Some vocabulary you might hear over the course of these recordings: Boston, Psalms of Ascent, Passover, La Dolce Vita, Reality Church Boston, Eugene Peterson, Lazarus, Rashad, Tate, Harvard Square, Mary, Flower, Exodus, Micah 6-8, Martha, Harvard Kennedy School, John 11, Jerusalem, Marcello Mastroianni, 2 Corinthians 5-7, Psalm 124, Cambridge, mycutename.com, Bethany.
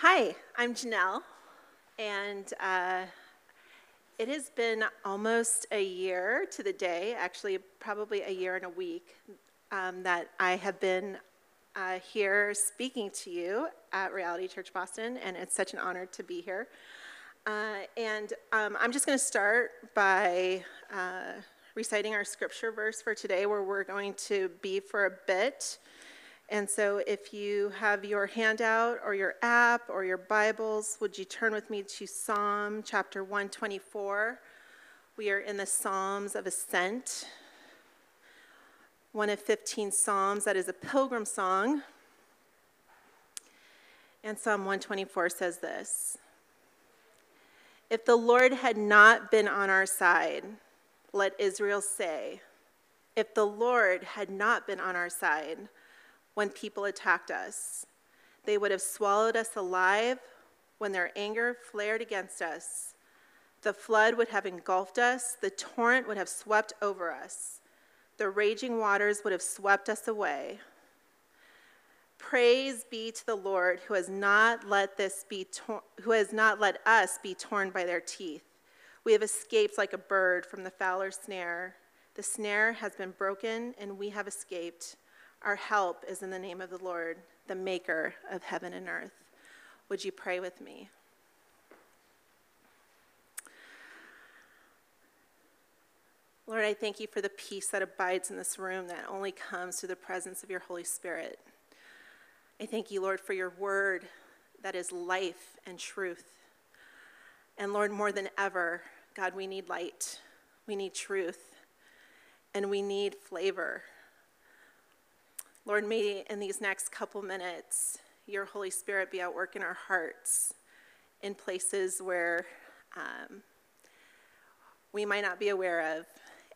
Hi, I'm Janelle, and it has been almost a year to the day, actually probably a year and a week, that I have been here speaking to you at Reality Church Boston, and it's such an honor to be here. I'm just going to start by reciting our scripture verse for today, where we're going to be for a bit. And so if you have your handout or your app or your Bibles, would you turn with me to Psalm chapter 124? We are in the Psalms of Ascent, one of 15 Psalms that is a pilgrim song. And Psalm 124 says this: "If the Lord had not been on our side, let Israel say, if the Lord had not been on our side, when people attacked us, they would have swallowed us alive when their anger flared against us. The flood would have engulfed us. The torrent would have swept over us. The raging waters would have swept us away. Praise be to the Lord, who has not let us be torn by their teeth. We have escaped like a bird from the fowler's snare. The snare has been broken, and we have escaped. Our help is in the name of the Lord, the maker of heaven and earth." Would you pray with me? Lord, I thank you for the peace that abides in this room that only comes through the presence of your Holy Spirit. I thank you, Lord, for your word that is life and truth. And Lord, more than ever, God, we need light, we need truth, and we need flavor. Lord, may in these next couple minutes, your Holy Spirit be at work in our hearts in places where we might not be aware of,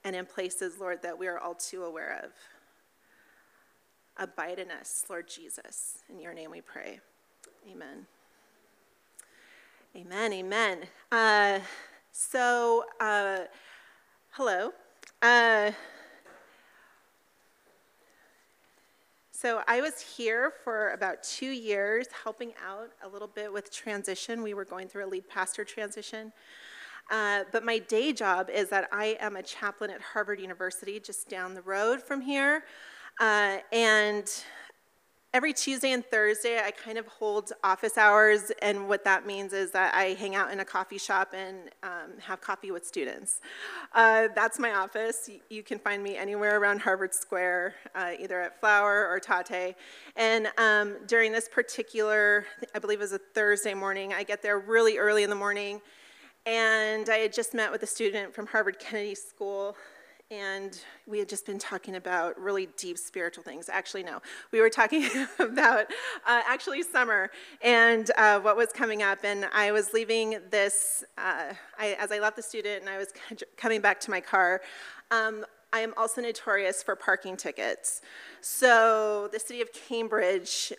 and in places, Lord, that we are all too aware of. Abide in us, Lord Jesus. In your name we pray. Amen. Amen, amen. Hello. So I was here for about 2 years helping out a little bit with transition. We were going through a lead pastor transition. But my day job is that I am a chaplain at Harvard University just down the road from here. And every Tuesday and Thursday, I kind of hold office hours. And what that means is that I hang out in a coffee shop and have coffee with students. That's my office. You can find me anywhere around Harvard Square, either at Flower or Tate. And during this particular, I believe it was a Thursday morning, I get there really early in the morning. And I had just met with a student from Harvard Kennedy School. And we had just been talking about really deep spiritual things. Actually, no. We were talking about, summer and what was coming up. And I was leaving this, as I left the student and I was coming back to my car, I am also notorious for parking tickets. So the city of Cambridge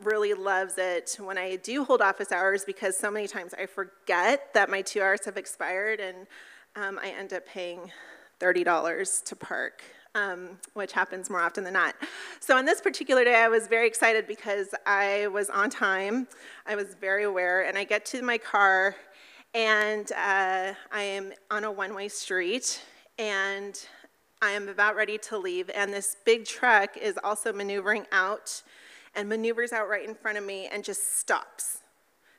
really loves it when I do hold office hours, because so many times I forget that my 2 hours have expired, and I end up paying $30 to park, which happens more often than not. So on this particular day, I was very excited because I was on time. I was very aware, and I get to my car, and I am on a one-way street, and I am about ready to leave, and this big truck is also maneuvering out, and maneuvers out right in front of me and just stops.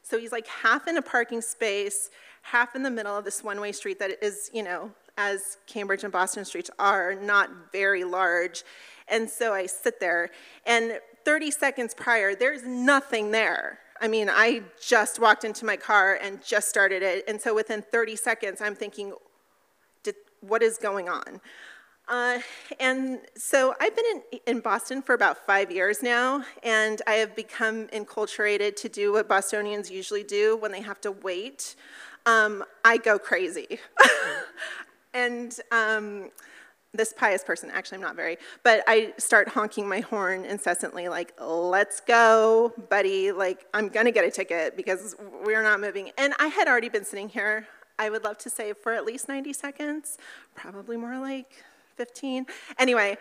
So he's like half in a parking space, half in the middle of this one-way street that is, you know, as Cambridge and Boston streets are, not very large. And so I sit there, and 30 seconds prior, there's nothing there. I mean, I just walked into my car and just started it, and so within 30 seconds, I'm thinking, what is going on? And so I've been in Boston for about 5 years now, and I have become enculturated to do what Bostonians usually do when they have to wait. I go crazy. And this pious person, actually I'm not very, but I start honking my horn incessantly, like, let's go, buddy, like, I'm gonna get a ticket because we're not moving. And I had already been sitting here, I would love to say, for at least 90 seconds, probably more like 15. Anyway,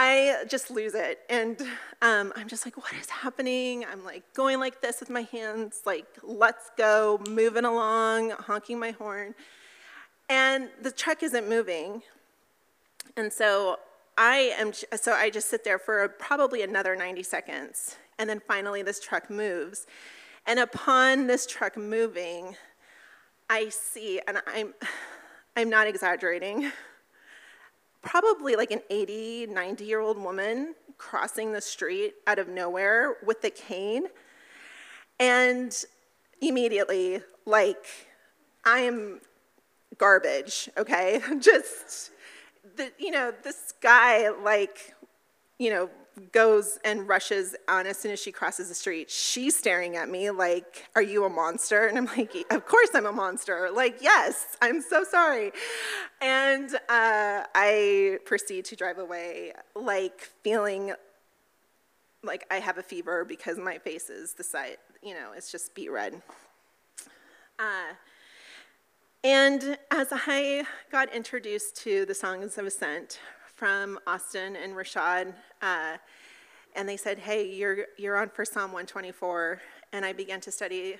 I just lose it. And I'm just like, what is happening? I'm like going like this with my hands, like, let's go, moving along, honking my horn. And the truck isn't moving. And so I just sit there for probably another 90 seconds. And then finally this truck moves. And upon this truck moving, I see, and I'm not exaggerating, probably like an 80, 90-year-old woman crossing the street out of nowhere with a cane. And immediately, like, I am garbage, okay? Just, this guy, like, goes and rushes on as soon as she crosses the street. She's staring at me like, are you a monster? And I'm like, of course I'm a monster. Like, yes, I'm so sorry. And I proceed to drive away, like, feeling like I have a fever because my face is the size, it's just beet red. And as I got introduced to the Songs of Ascent from Austin and Rashad, and they said, hey, you're on for Psalm 124, and I began to study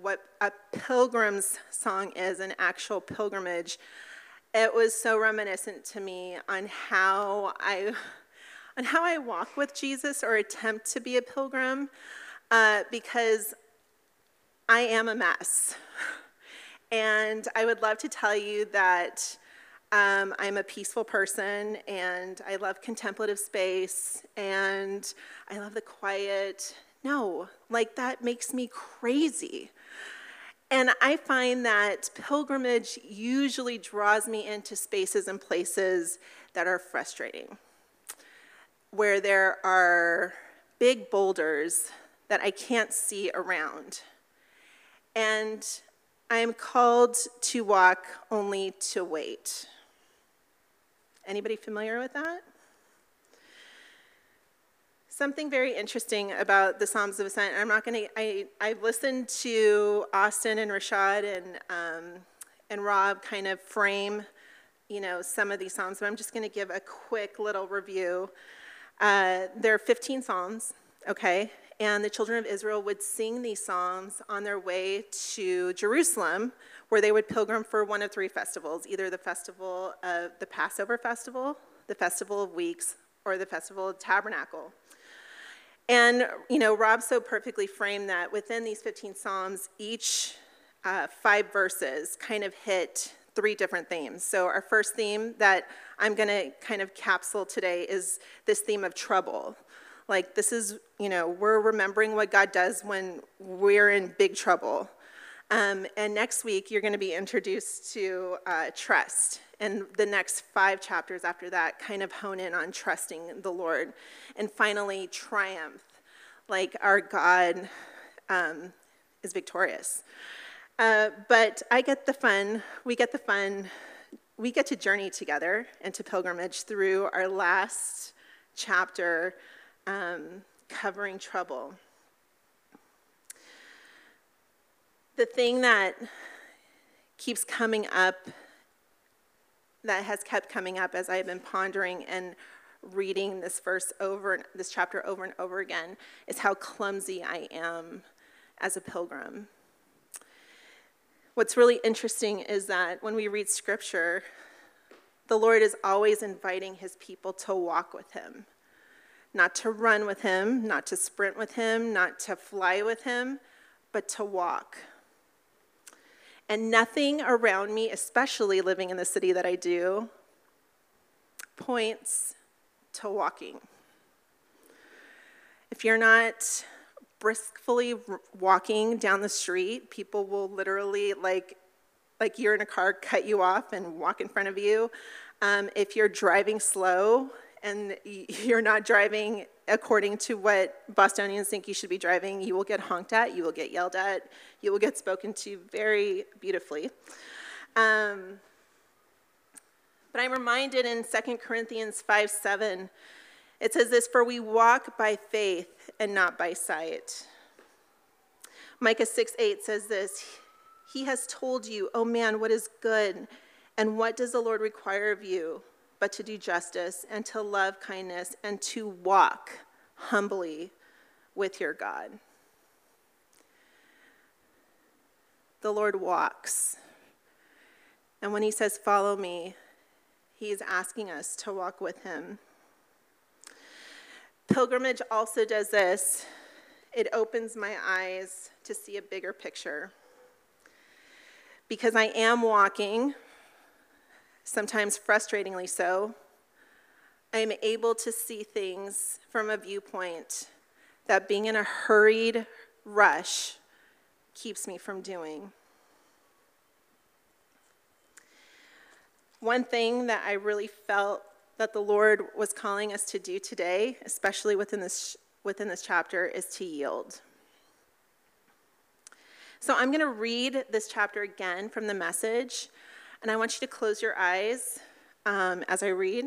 what a pilgrim's song is, an actual pilgrimage. It was so reminiscent to me on how I walk with Jesus or attempt to be a pilgrim, because I am a mess. And I would love to tell you that I'm a peaceful person, and I love contemplative space, and I love the quiet. No, like, that makes me crazy. And I find that pilgrimage usually draws me into spaces and places that are frustrating, where there are big boulders that I can't see around. And I am called to walk, only to wait. Anybody familiar with that? Something very interesting about the Psalms of Ascent, and I've listened to Austin and Rashad and Rob kind of frame, some of these Psalms, but I'm just gonna give a quick little review. There are 15 Psalms, okay? And the children of Israel would sing these psalms on their way to Jerusalem, where they would pilgrim for one of three festivals, either the festival of the Passover festival, the Festival of Weeks, or the Festival of Tabernacle. And, Rob so perfectly framed that within these 15 psalms, each 5 verses kind of hit 3 different themes. So our first theme that I'm gonna kind of capsule today is this theme of trouble. Like, this is, we're remembering what God does when we're in big trouble. And next week, you're going to be introduced to trust. And the next 5 chapters after that kind of hone in on trusting the Lord. And finally, triumph. Like, our God is victorious. But we get the fun. We get to journey together and to pilgrimage through our last chapter, covering trouble. The thing that keeps coming up, that has kept coming up as I've been pondering and reading this chapter over and over again, is how clumsy I am as a pilgrim. What's really interesting is that when we read scripture, the Lord is always inviting his people to walk with him. Not to run with him, not to sprint with him, not to fly with him, but to walk. And nothing around me, especially living in the city that I do, points to walking. If you're not briskly walking down the street, people will literally, like you're in a car, cut you off and walk in front of you. If you're driving slow, and you're not driving according to what Bostonians think you should be driving, you will get honked at, you will get yelled at, you will get spoken to very beautifully. But I'm reminded in 2 Corinthians 5-7, it says this, for we walk by faith and not by sight. Micah 6-8 says this, he has told you, oh man, what is good, and what does the Lord require of you? but to do justice and to love kindness and to walk humbly with your God. The Lord walks. And when he says, follow me, he is asking us to walk with him. Pilgrimage also does this. It opens my eyes to see a bigger picture. Because I am walking, sometimes frustratingly so, I am able to see things from a viewpoint that being in a hurried rush keeps me from doing. One thing that I really felt that the Lord was calling us to do today, especially within this chapter, is to yield. So I'm going to read this chapter again from the Message, and I want you to close your eyes as I read,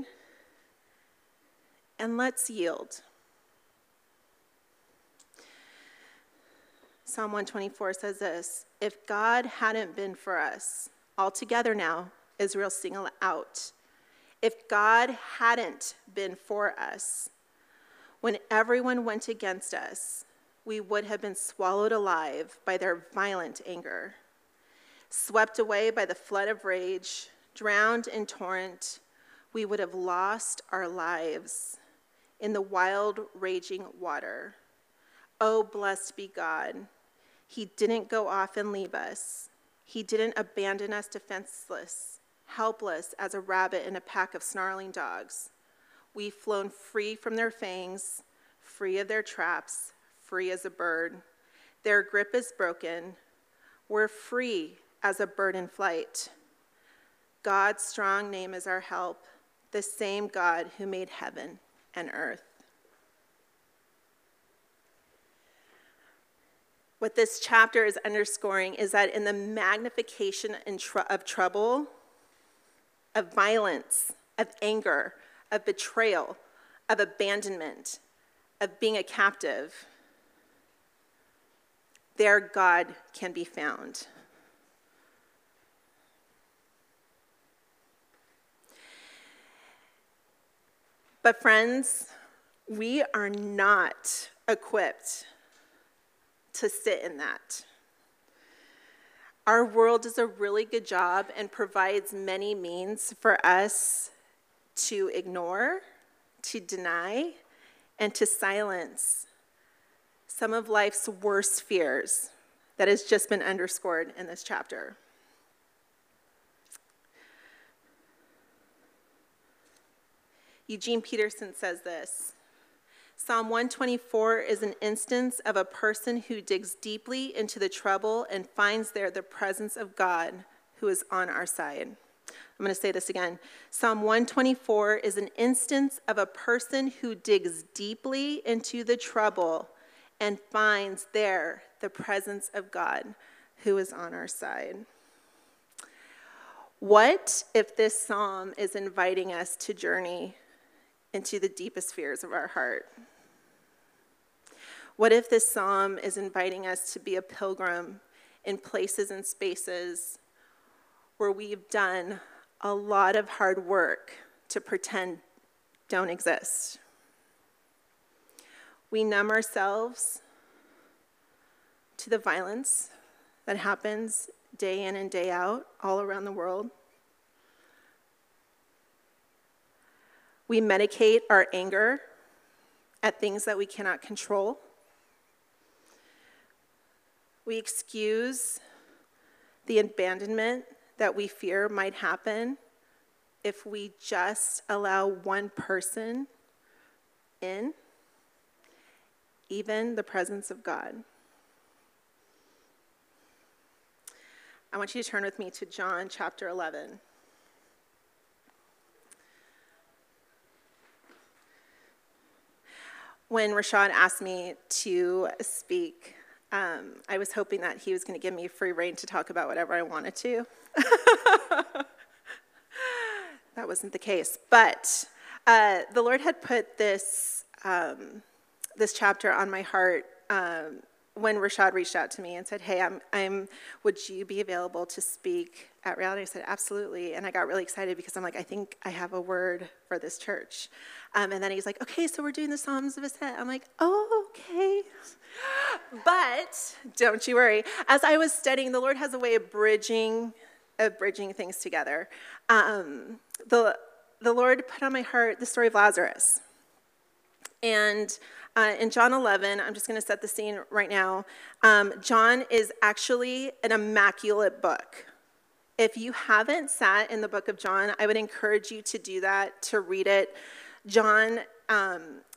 and let's yield. Psalm 124 says this, if God hadn't been for us, all together now, Israel sing out. If God hadn't been for us, when everyone went against us, we would have been swallowed alive by their violent anger, swept away by the flood of rage, drowned in torrent, we would have lost our lives in the wild, raging water. Oh, blessed be God. He didn't go off and leave us. He didn't abandon us defenseless, helpless as a rabbit in a pack of snarling dogs. We've flown free from their fangs, free of their traps, free as a bird. Their grip is broken. We're free as a bird in flight. God's strong name is our help, the same God who made heaven and earth. What this chapter is underscoring is that in the magnification of trouble, of violence, of anger, of betrayal, of abandonment, of being a captive, there God can be found. But friends, we are not equipped to sit in that. Our world does a really good job and provides many means for us to ignore, to deny, and to silence some of life's worst fears that has just been underscored in this chapter. Eugene Peterson says this, Psalm 124 is an instance of a person who digs deeply into the trouble and finds there the presence of God who is on our side. I'm going to say this again. Psalm 124 is an instance of a person who digs deeply into the trouble and finds there the presence of God who is on our side. What if this psalm is inviting us to journey into the deepest fears of our heart? What if this psalm is inviting us to be a pilgrim in places and spaces where we've done a lot of hard work to pretend don't exist? We numb ourselves to the violence that happens day in and day out all around the world. We medicate our anger at things that we cannot control. We excuse the abandonment that we fear might happen if we just allow one person in, even the presence of God. I want you to turn with me to John chapter 11. When Rashad asked me to speak, I was hoping that he was going to give me free rein to talk about whatever I wanted to. That wasn't the case. But the Lord had put this chapter on my heart when Rashad reached out to me and said, hey, would you be available to speak at Reality? I said, absolutely. And I got really excited because I'm like, I think I have a word for this church. And then he's like, okay, so we're doing the Psalms of Ascent. I'm like, oh, okay. But don't you worry. As I was studying, the Lord has a way of bridging things together. The Lord put on my heart the story of Lazarus. And in John 11, I'm just going to set the scene right now. John is actually an immaculate book. If you haven't sat in the book of John, I would encourage you to do that, to read it. John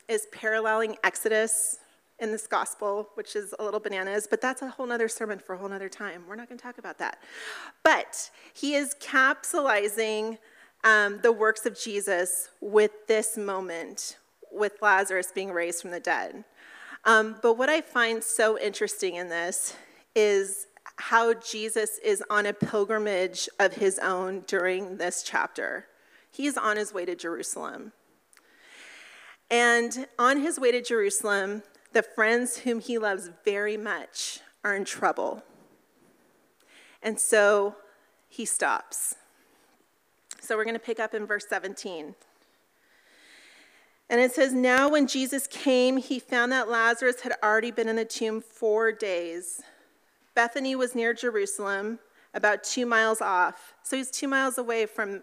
is paralleling Exodus in this gospel, which is a little bananas, but that's a whole nother sermon for a whole nother time. We're not going to talk about that. But he is capsulizing the works of Jesus with this moment, with Lazarus being raised from the dead. But what I find so interesting in this is how Jesus is on a pilgrimage of his own during this chapter. He's on his way to Jerusalem. And on his way to Jerusalem, the friends whom he loves very much are in trouble. And so he stops. So we're going to pick up in verse 17. And it says, now when Jesus came, he found that Lazarus had already been in the tomb 4 days. Bethany was near Jerusalem, about 2 miles off. So he's 2 miles away from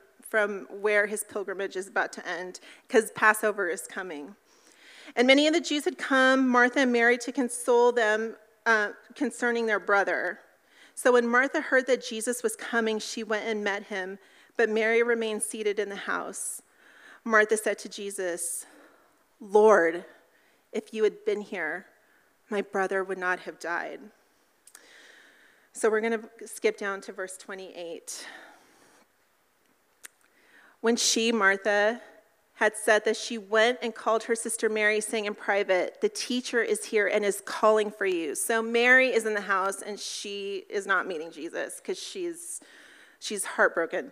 where his pilgrimage is about to end, because Passover is coming. And many of the Jews had come, Martha and Mary, to console them concerning their brother. So when Martha heard that Jesus was coming, she went and met him, but Mary remained seated in the house. Martha said to Jesus, Lord, if you had been here, my brother would not have died. So we're going to skip down to verse 28. When she, Martha, had said that, she went and called her sister Mary, saying in private, the teacher is here and is calling for you. So Mary is in the house, and she is not meeting Jesus because she's heartbroken.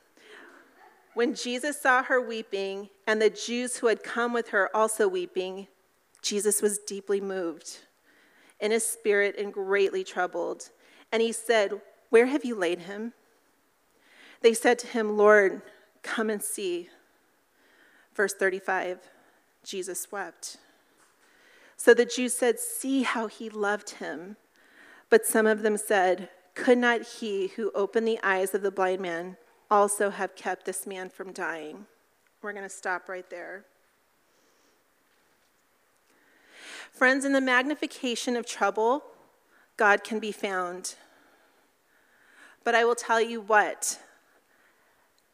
When Jesus saw her weeping, and the Jews who had come with her also weeping, Jesus was deeply moved in his spirit and greatly troubled. And he said, where have you laid him? They said to him, Lord, come and see. Verse 35, Jesus wept. So the Jews said, see how he loved him. But some of them said, could not he who opened the eyes of the blind man also have kept this man from dying? We're going to stop right there. Friends, in the magnification of trouble, God can be found. But I will tell you what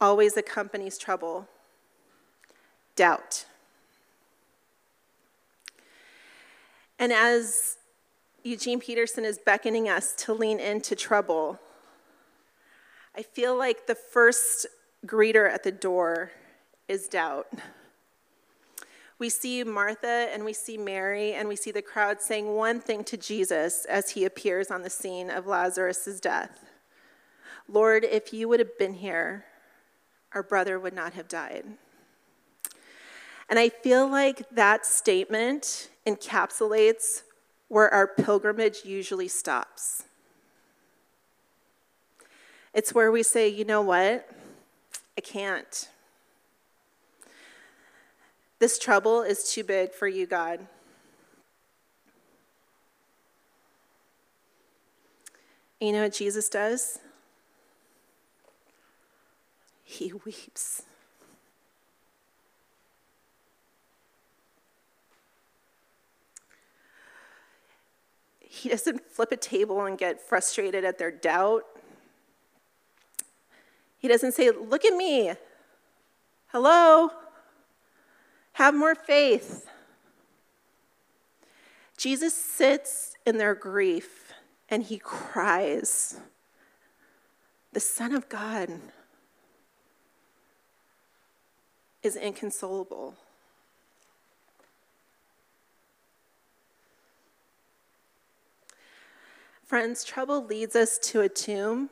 always accompanies trouble: doubt. And as Eugene Peterson is beckoning us to lean into trouble, I feel like the first greeter at the door is doubt. We see Martha and we see Mary and we see the crowd saying one thing to Jesus as he appears on the scene of Lazarus' death. Lord, if you would have been here, our brother would not have died. And I feel like that statement encapsulates where our pilgrimage usually stops. It's where we say, you know what? I can't. This trouble is too big for you, God. And you know what Jesus does? He weeps. He doesn't flip a table and get frustrated at their doubt. He doesn't say, look at me. Hello. Have more faith. Jesus sits in their grief and he cries, "The Son of God is inconsolable." Friends, trouble leads us to a tomb,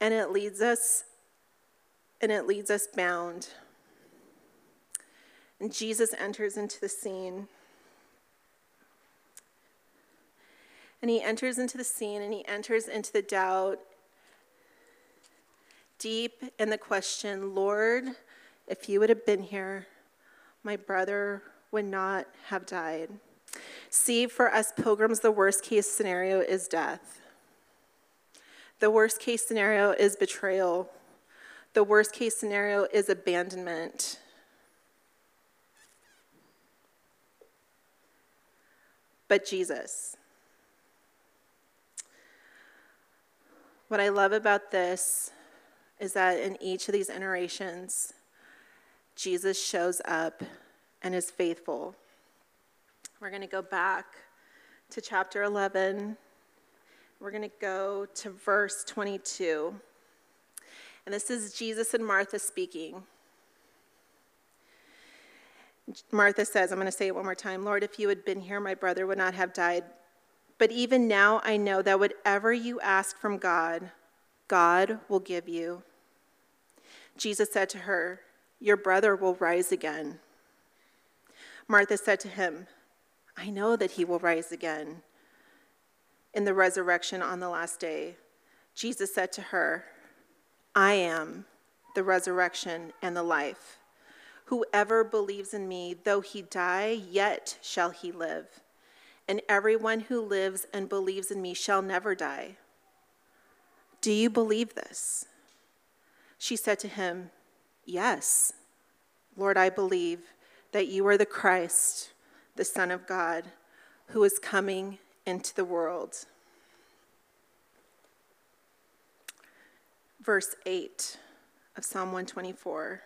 and it leads us bound. And Jesus enters into the scene. And he enters into the scene, and he enters into the doubt, deep in the question, "Lord, if you would have been here, my brother would not have died." See, for us pilgrims, the worst case scenario is death. The worst case scenario is betrayal. The worst case scenario is abandonment. But Jesus. What I love about this is that in each of these iterations, Jesus shows up and is faithful. We're going to go back to chapter 11. We're going to go to verse 22. And this is Jesus and Martha speaking. Martha says, I'm going to say it one more time, "Lord, if you had been here, my brother would not have died. But even now I know that whatever you ask from God, God will give you." Jesus said to her, "Your brother will rise again." Martha said to him, "I know that he will rise again in the resurrection on the last day." Jesus said to her, "I am the resurrection and the life. Whoever believes in me, though he die, yet shall he live. And everyone who lives and believes in me shall never die. Do you believe this?" She said to him, "Yes, Lord, I believe that you are the Christ, the Son of God, who is coming into the world." Verse 8 of Psalm 124.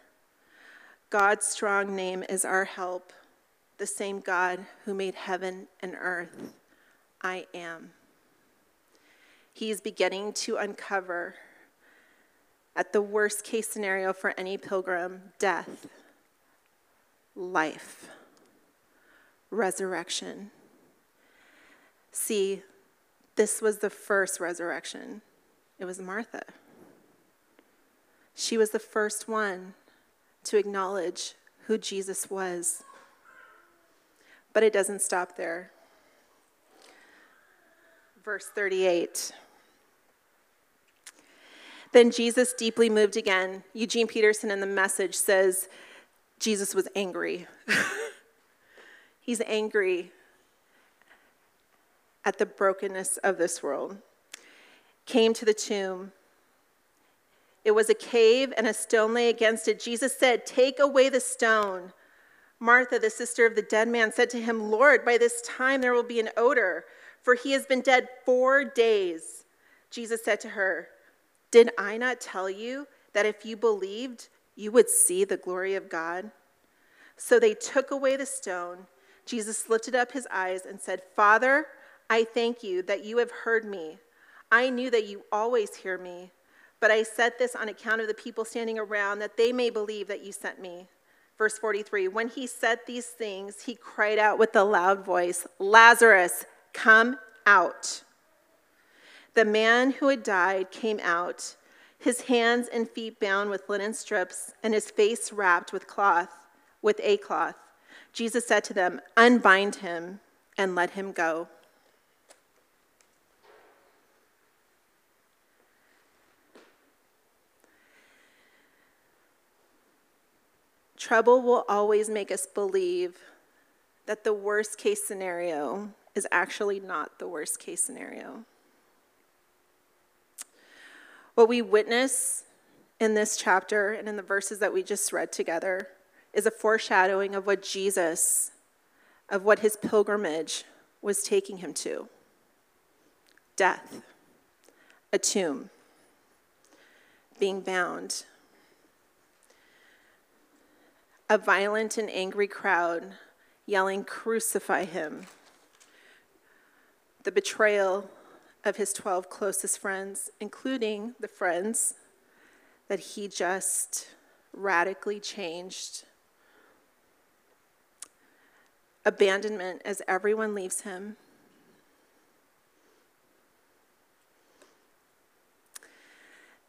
God's strong name is our help, the same God who made heaven and earth. I am. He is beginning to uncover at the worst case scenario for any pilgrim, death, life, resurrection. See, this was the first resurrection. It was Martha. She was the first one to acknowledge who Jesus was. But it doesn't stop there. Verse 38. Then Jesus, deeply moved again. Eugene Peterson in The Message says Jesus was angry. He's angry at the brokenness of this world. Came to the tomb. It was a cave and a stone lay against it. Jesus said, "Take away the stone." Martha, the sister of the dead man, said to him, "Lord, by this time there will be an odor, for he has been dead 4 days." Jesus said to her, "Did I not tell you that if you believed, you would see the glory of God?" So they took away the stone. Jesus lifted up his eyes and said, "Father, I thank you that you have heard me. I knew that you always hear me, but I said this on account of the people standing around, that they may believe that you sent me." Verse 43, when he said these things, he cried out with a loud voice, "Lazarus, come out." The man who had died came out, his hands and feet bound with linen strips, and his face wrapped with a cloth. Jesus said to them, "Unbind him and let him go." Trouble will always make us believe that the worst case scenario is actually not the worst case scenario. What we witness in this chapter and in the verses that we just read together is a foreshadowing of what Jesus, of what his pilgrimage was taking him to. Death, a tomb, being bound, a violent and angry crowd yelling, "Crucify him." The betrayal of his 12 closest friends, including the friends that he just radically changed. Abandonment as everyone leaves him.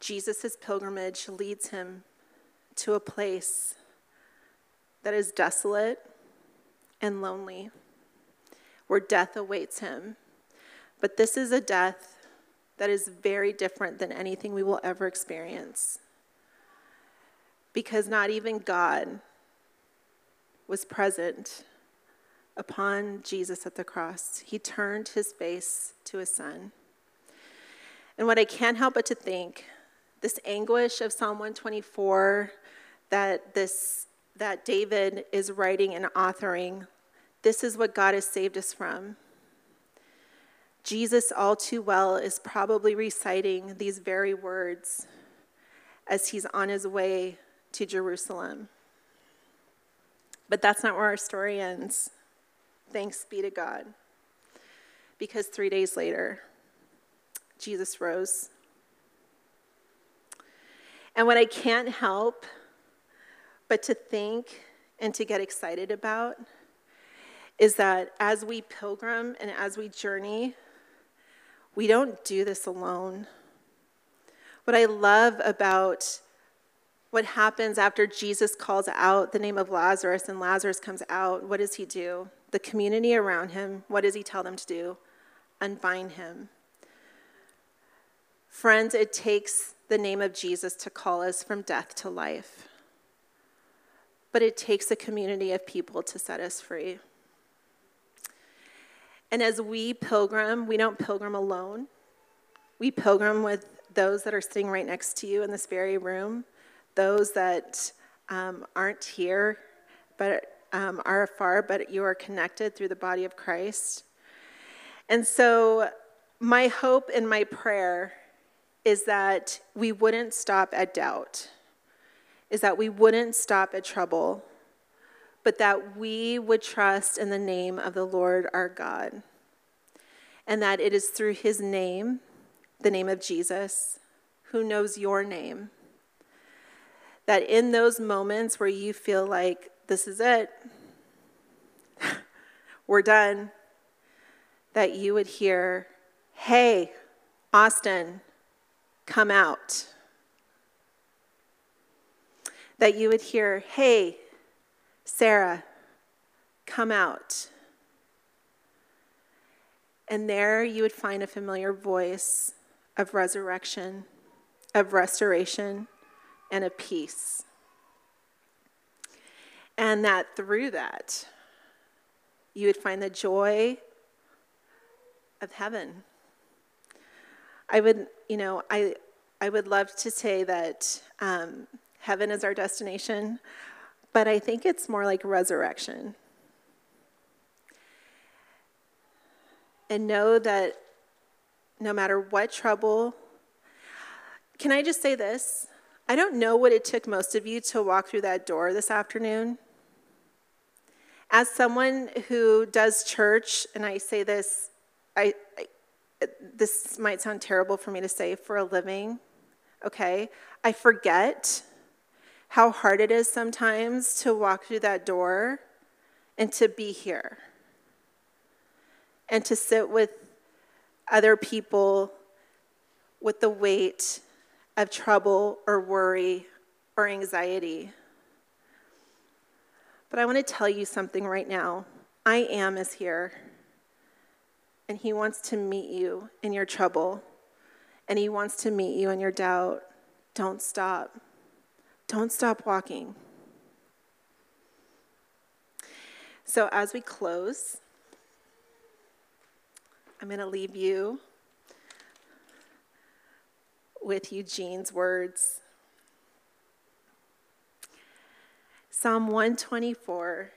Jesus' pilgrimage leads him to a place that is desolate and lonely, where death awaits him. But this is a death that is very different than anything we will ever experience, because not even God was present upon Jesus at the cross. He turned his face to his son. And what I can't help but to think, this anguish of Psalm 124 that David is writing and authoring, this is what God has saved us from. Jesus all too well is probably reciting these very words as he's on his way to Jerusalem. But that's not where our story ends. Thanks be to God. Because 3 days later, Jesus rose. And what I can't help but to think and to get excited about is that as we pilgrim and as we journey, we don't do this alone. What I love about what happens after Jesus calls out the name of Lazarus and Lazarus comes out, what does he do? The community around him, what does he tell them to do? Unbind him. Friends, it takes the name of Jesus to call us from death to life. But it takes a community of people to set us free. And as we pilgrim, we don't pilgrim alone. We pilgrim with those that are sitting right next to you in this very room, those that aren't here but are afar, but you are connected through the body of Christ. And so my hope and my prayer is that we wouldn't stop at doubt, is that we wouldn't stop at trouble, but that we would trust in the name of the Lord our God, and that it is through his name, the name of Jesus, who knows your name, that in those moments where you feel like, this is it, we're done, that you would hear, "Hey, Austin, come out." That you would hear, "Hey, Sarah, come out." And there you would find a familiar voice of resurrection, of restoration, and of peace. And that through that, you would find the joy of heaven. I would love to say that heaven is our destination, but I think it's more like resurrection. And know that no matter what trouble, can I just say this? I don't know what it took most of you to walk through that door this afternoon. As someone who does church, and I say this, this might sound terrible for me to say for a living, okay? I forget how hard it is sometimes to walk through that door and to be here and to sit with other people with the weight of trouble or worry or anxiety. But I want to tell you something right now. I Am is here. And he wants to meet you in your trouble. And he wants to meet you in your doubt. Don't stop. Don't stop walking. So as we close, I'm going to leave you with Eugene's words. Psalm 124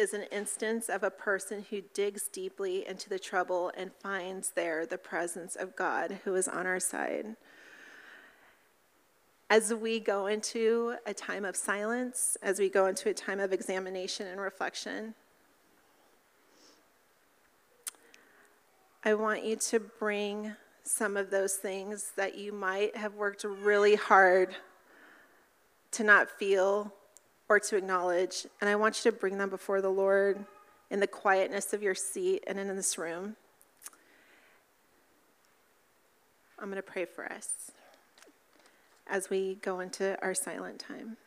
is an instance of a person who digs deeply into the trouble and finds there the presence of God who is on our side. As we go into a time of silence, as we go into a time of examination and reflection, I want you to bring some of those things that you might have worked really hard to not feel or to acknowledge, and I want you to bring them before the Lord in the quietness of your seat and in this room. I'm going to pray for us as we go into our silent time.